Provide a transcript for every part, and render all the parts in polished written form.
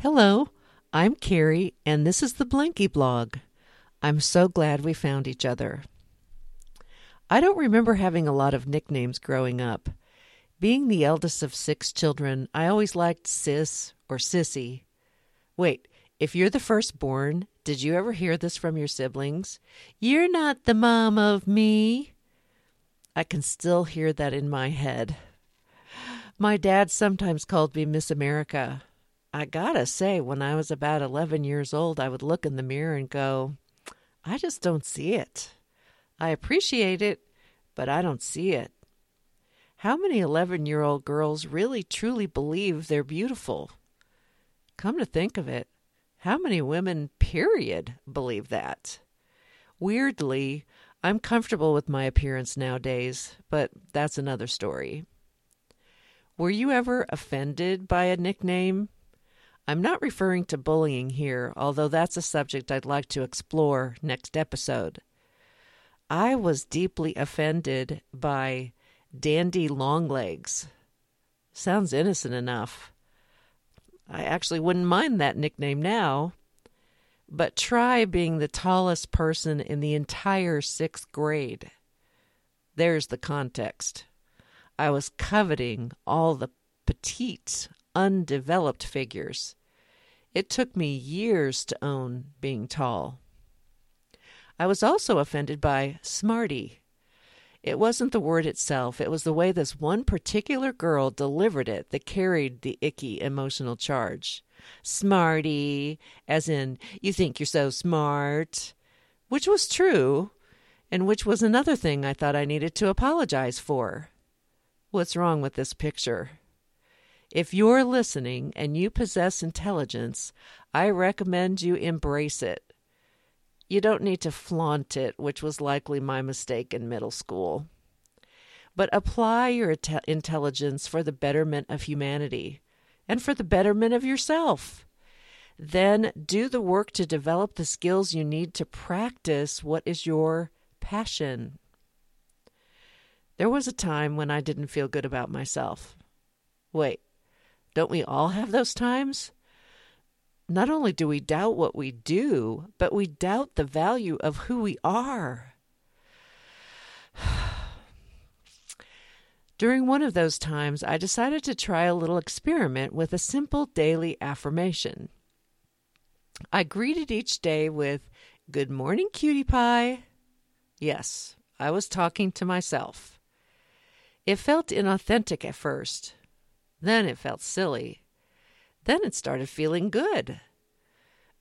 Hello, I'm Carrie, and this is the Blankie Blog. I'm so glad we found each other. I don't remember having a lot of nicknames growing up. Being the eldest of 6 children, I always liked Sis or Sissy. Wait, if you're the firstborn, did you ever hear this from your siblings? You're not the mom of me. I can still hear that in my head. My dad sometimes called me Miss America. I gotta say, when I was about 11 years old, I would look in the mirror and go, I just don't see it. I appreciate it, but I don't see it. How many 11-year-old girls really truly believe they're beautiful? Come to think of it, how many women, period, believe that? Weirdly, I'm comfortable with my appearance nowadays, but that's another story. Were you ever offended by a nickname? I'm not referring to bullying here, although that's a subject I'd like to explore next episode. I was deeply offended by Daddy Longlegs. Sounds innocent enough. I actually wouldn't mind that nickname now. But try being the tallest person in the entire 6th grade. There's the context. I was coveting all the petite, undeveloped figures. It took me years to own being tall. I was also offended by smarty. It wasn't the word itself. It was the way this one particular girl delivered it that carried the icky emotional charge. Smarty, as in, you think you're so smart, which was true, and which was another thing I thought I needed to apologize for. What's wrong with this picture? If you're listening and you possess intelligence, I recommend you embrace it. You don't need to flaunt it, which was likely my mistake in middle school. But apply your intelligence for the betterment of humanity and for the betterment of yourself. Then do the work to develop the skills you need to practice what is your passion. There was a time when I didn't feel good about myself. Wait, don't we all have those times? Not only do we doubt what we do, but we doubt the value of who we are. During one of those times, I decided to try a little experiment with a simple daily affirmation. I greeted each day with, "Good morning, cutie pie." Yes, I was talking to myself. It felt inauthentic at first. Then it felt silly. Then it started feeling good.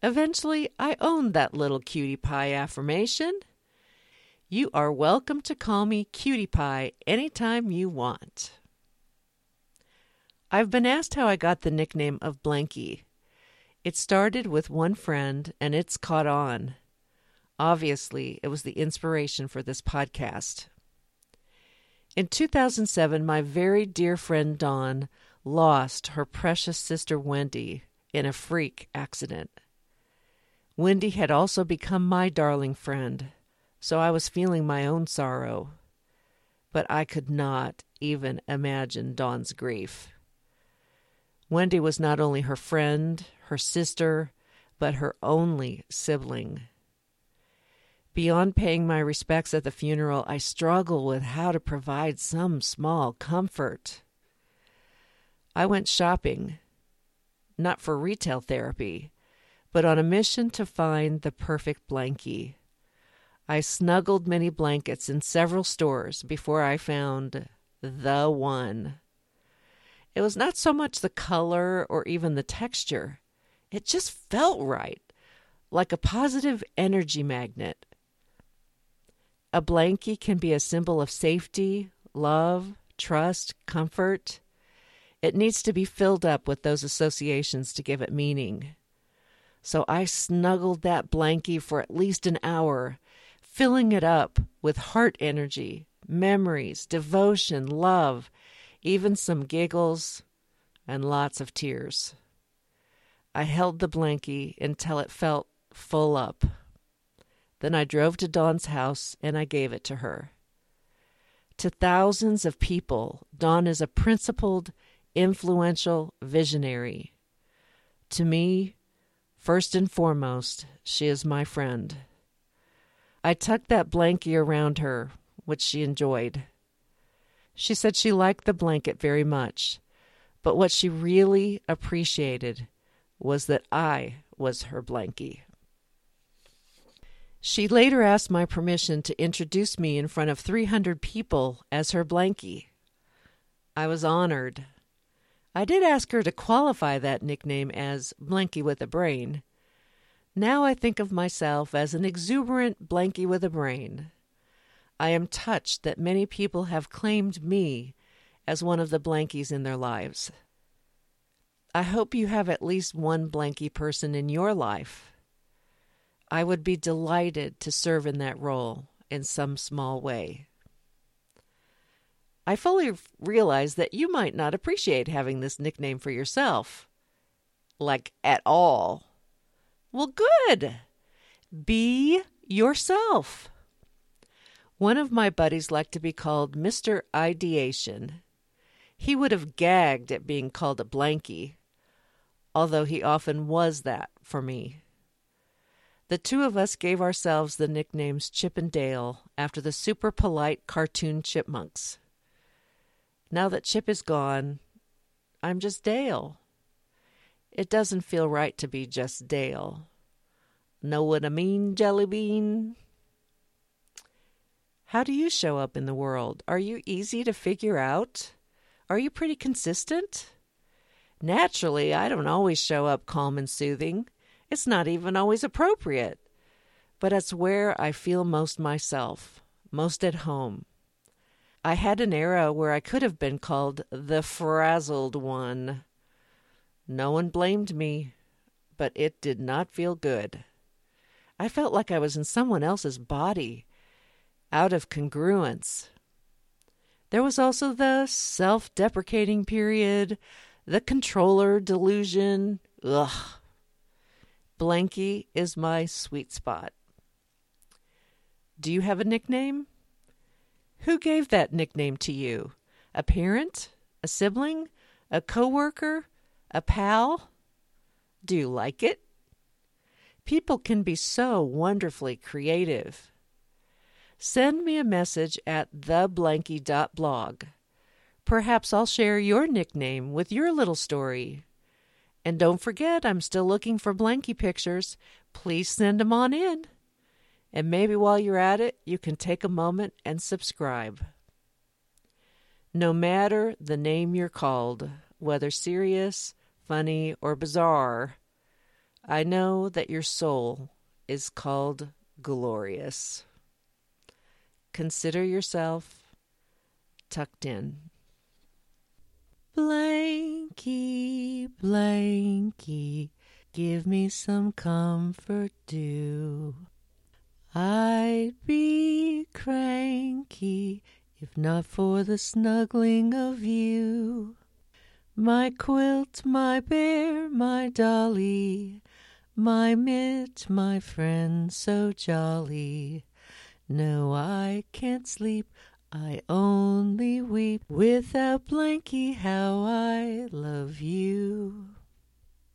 Eventually, I owned that little cutie pie affirmation. You are welcome to call me cutie pie anytime you want. I've been asked how I got the nickname of Blankie. It started with one friend, and it's caught on. Obviously, it was the inspiration for this podcast. In 2007, my very dear friend Dawn lost her precious sister Wendy in a freak accident. Wendy had also become my darling friend, so I was feeling my own sorrow. But I could not even imagine Dawn's grief. Wendy was not only her friend, her sister, but her only sibling. Beyond paying my respects at the funeral, I struggle with how to provide some small comfort. I went shopping, not for retail therapy, but on a mission to find the perfect Blankie. I snuggled many blankets in several stores before I found the one. It was not so much the color or even the texture. It just felt right, like a positive energy magnet. A Blankie can be a symbol of safety, love, trust, comfort. It needs to be filled up with those associations to give it meaning. So I snuggled that Blankie for at least an hour, filling it up with heart energy, memories, devotion, love, even some giggles and lots of tears. I held the Blankie until it felt full up. Then I drove to Dawn's house and I gave it to her. To thousands of people, Dawn is a principled, influential visionary. To me, first and foremost, she is my friend. I tucked that blankie around her, which she enjoyed. She said she liked the blanket very much, but what she really appreciated was that I was her blankie. She later asked my permission to introduce me in front of 300 people as her blankie. I was honored. I did ask her to qualify that nickname as Blankie with a Brain. Now I think of myself as an exuberant Blankie with a Brain. I am touched that many people have claimed me as one of the Blankies in their lives. I hope you have at least one Blankie person in your life. I would be delighted to serve in that role in some small way. I fully realize that you might not appreciate having this nickname for yourself. Like, at all. Well, good. Be yourself. One of my buddies liked to be called Mr. Ideation. He would have gagged at being called a blankie, although he often was that for me. The two of us gave ourselves the nicknames Chip and Dale after the super polite cartoon chipmunks. Now that Chip is gone, I'm just Dale. It doesn't feel right to be just Dale. Know what I mean, Jelly Bean? How do you show up in the world? Are you easy to figure out? Are you pretty consistent? Naturally, I don't always show up calm and soothing. It's not even always appropriate. But it's where I feel most myself, most at home. I had an era where I could have been called the frazzled one. No one blamed me, but it did not feel good. I felt like I was in someone else's body, out of congruence. There was also the self-deprecating period, the controller delusion. Ugh. Blankie is my sweet spot. Do you have a nickname? Who gave that nickname to you? A parent? A sibling? A coworker? A pal? Do you like it? People can be so wonderfully creative. Send me a message at theblankie.blog. Perhaps I'll share your nickname with your little story. And don't forget, I'm still looking for Blankie pictures. Please send them on in. And maybe while you're at it, you can take a moment and subscribe. No matter the name you're called, whether serious, funny, or bizarre, I know that your soul is called glorious. Consider yourself tucked in. Blankie, Blankie, give me some comfort, do. I'd be cranky if not for the snuggling of you. My quilt, my bear, my dolly, my mitt, my friend so jolly. No, I can't sleep, I only weep. Without Blankie, how I love you.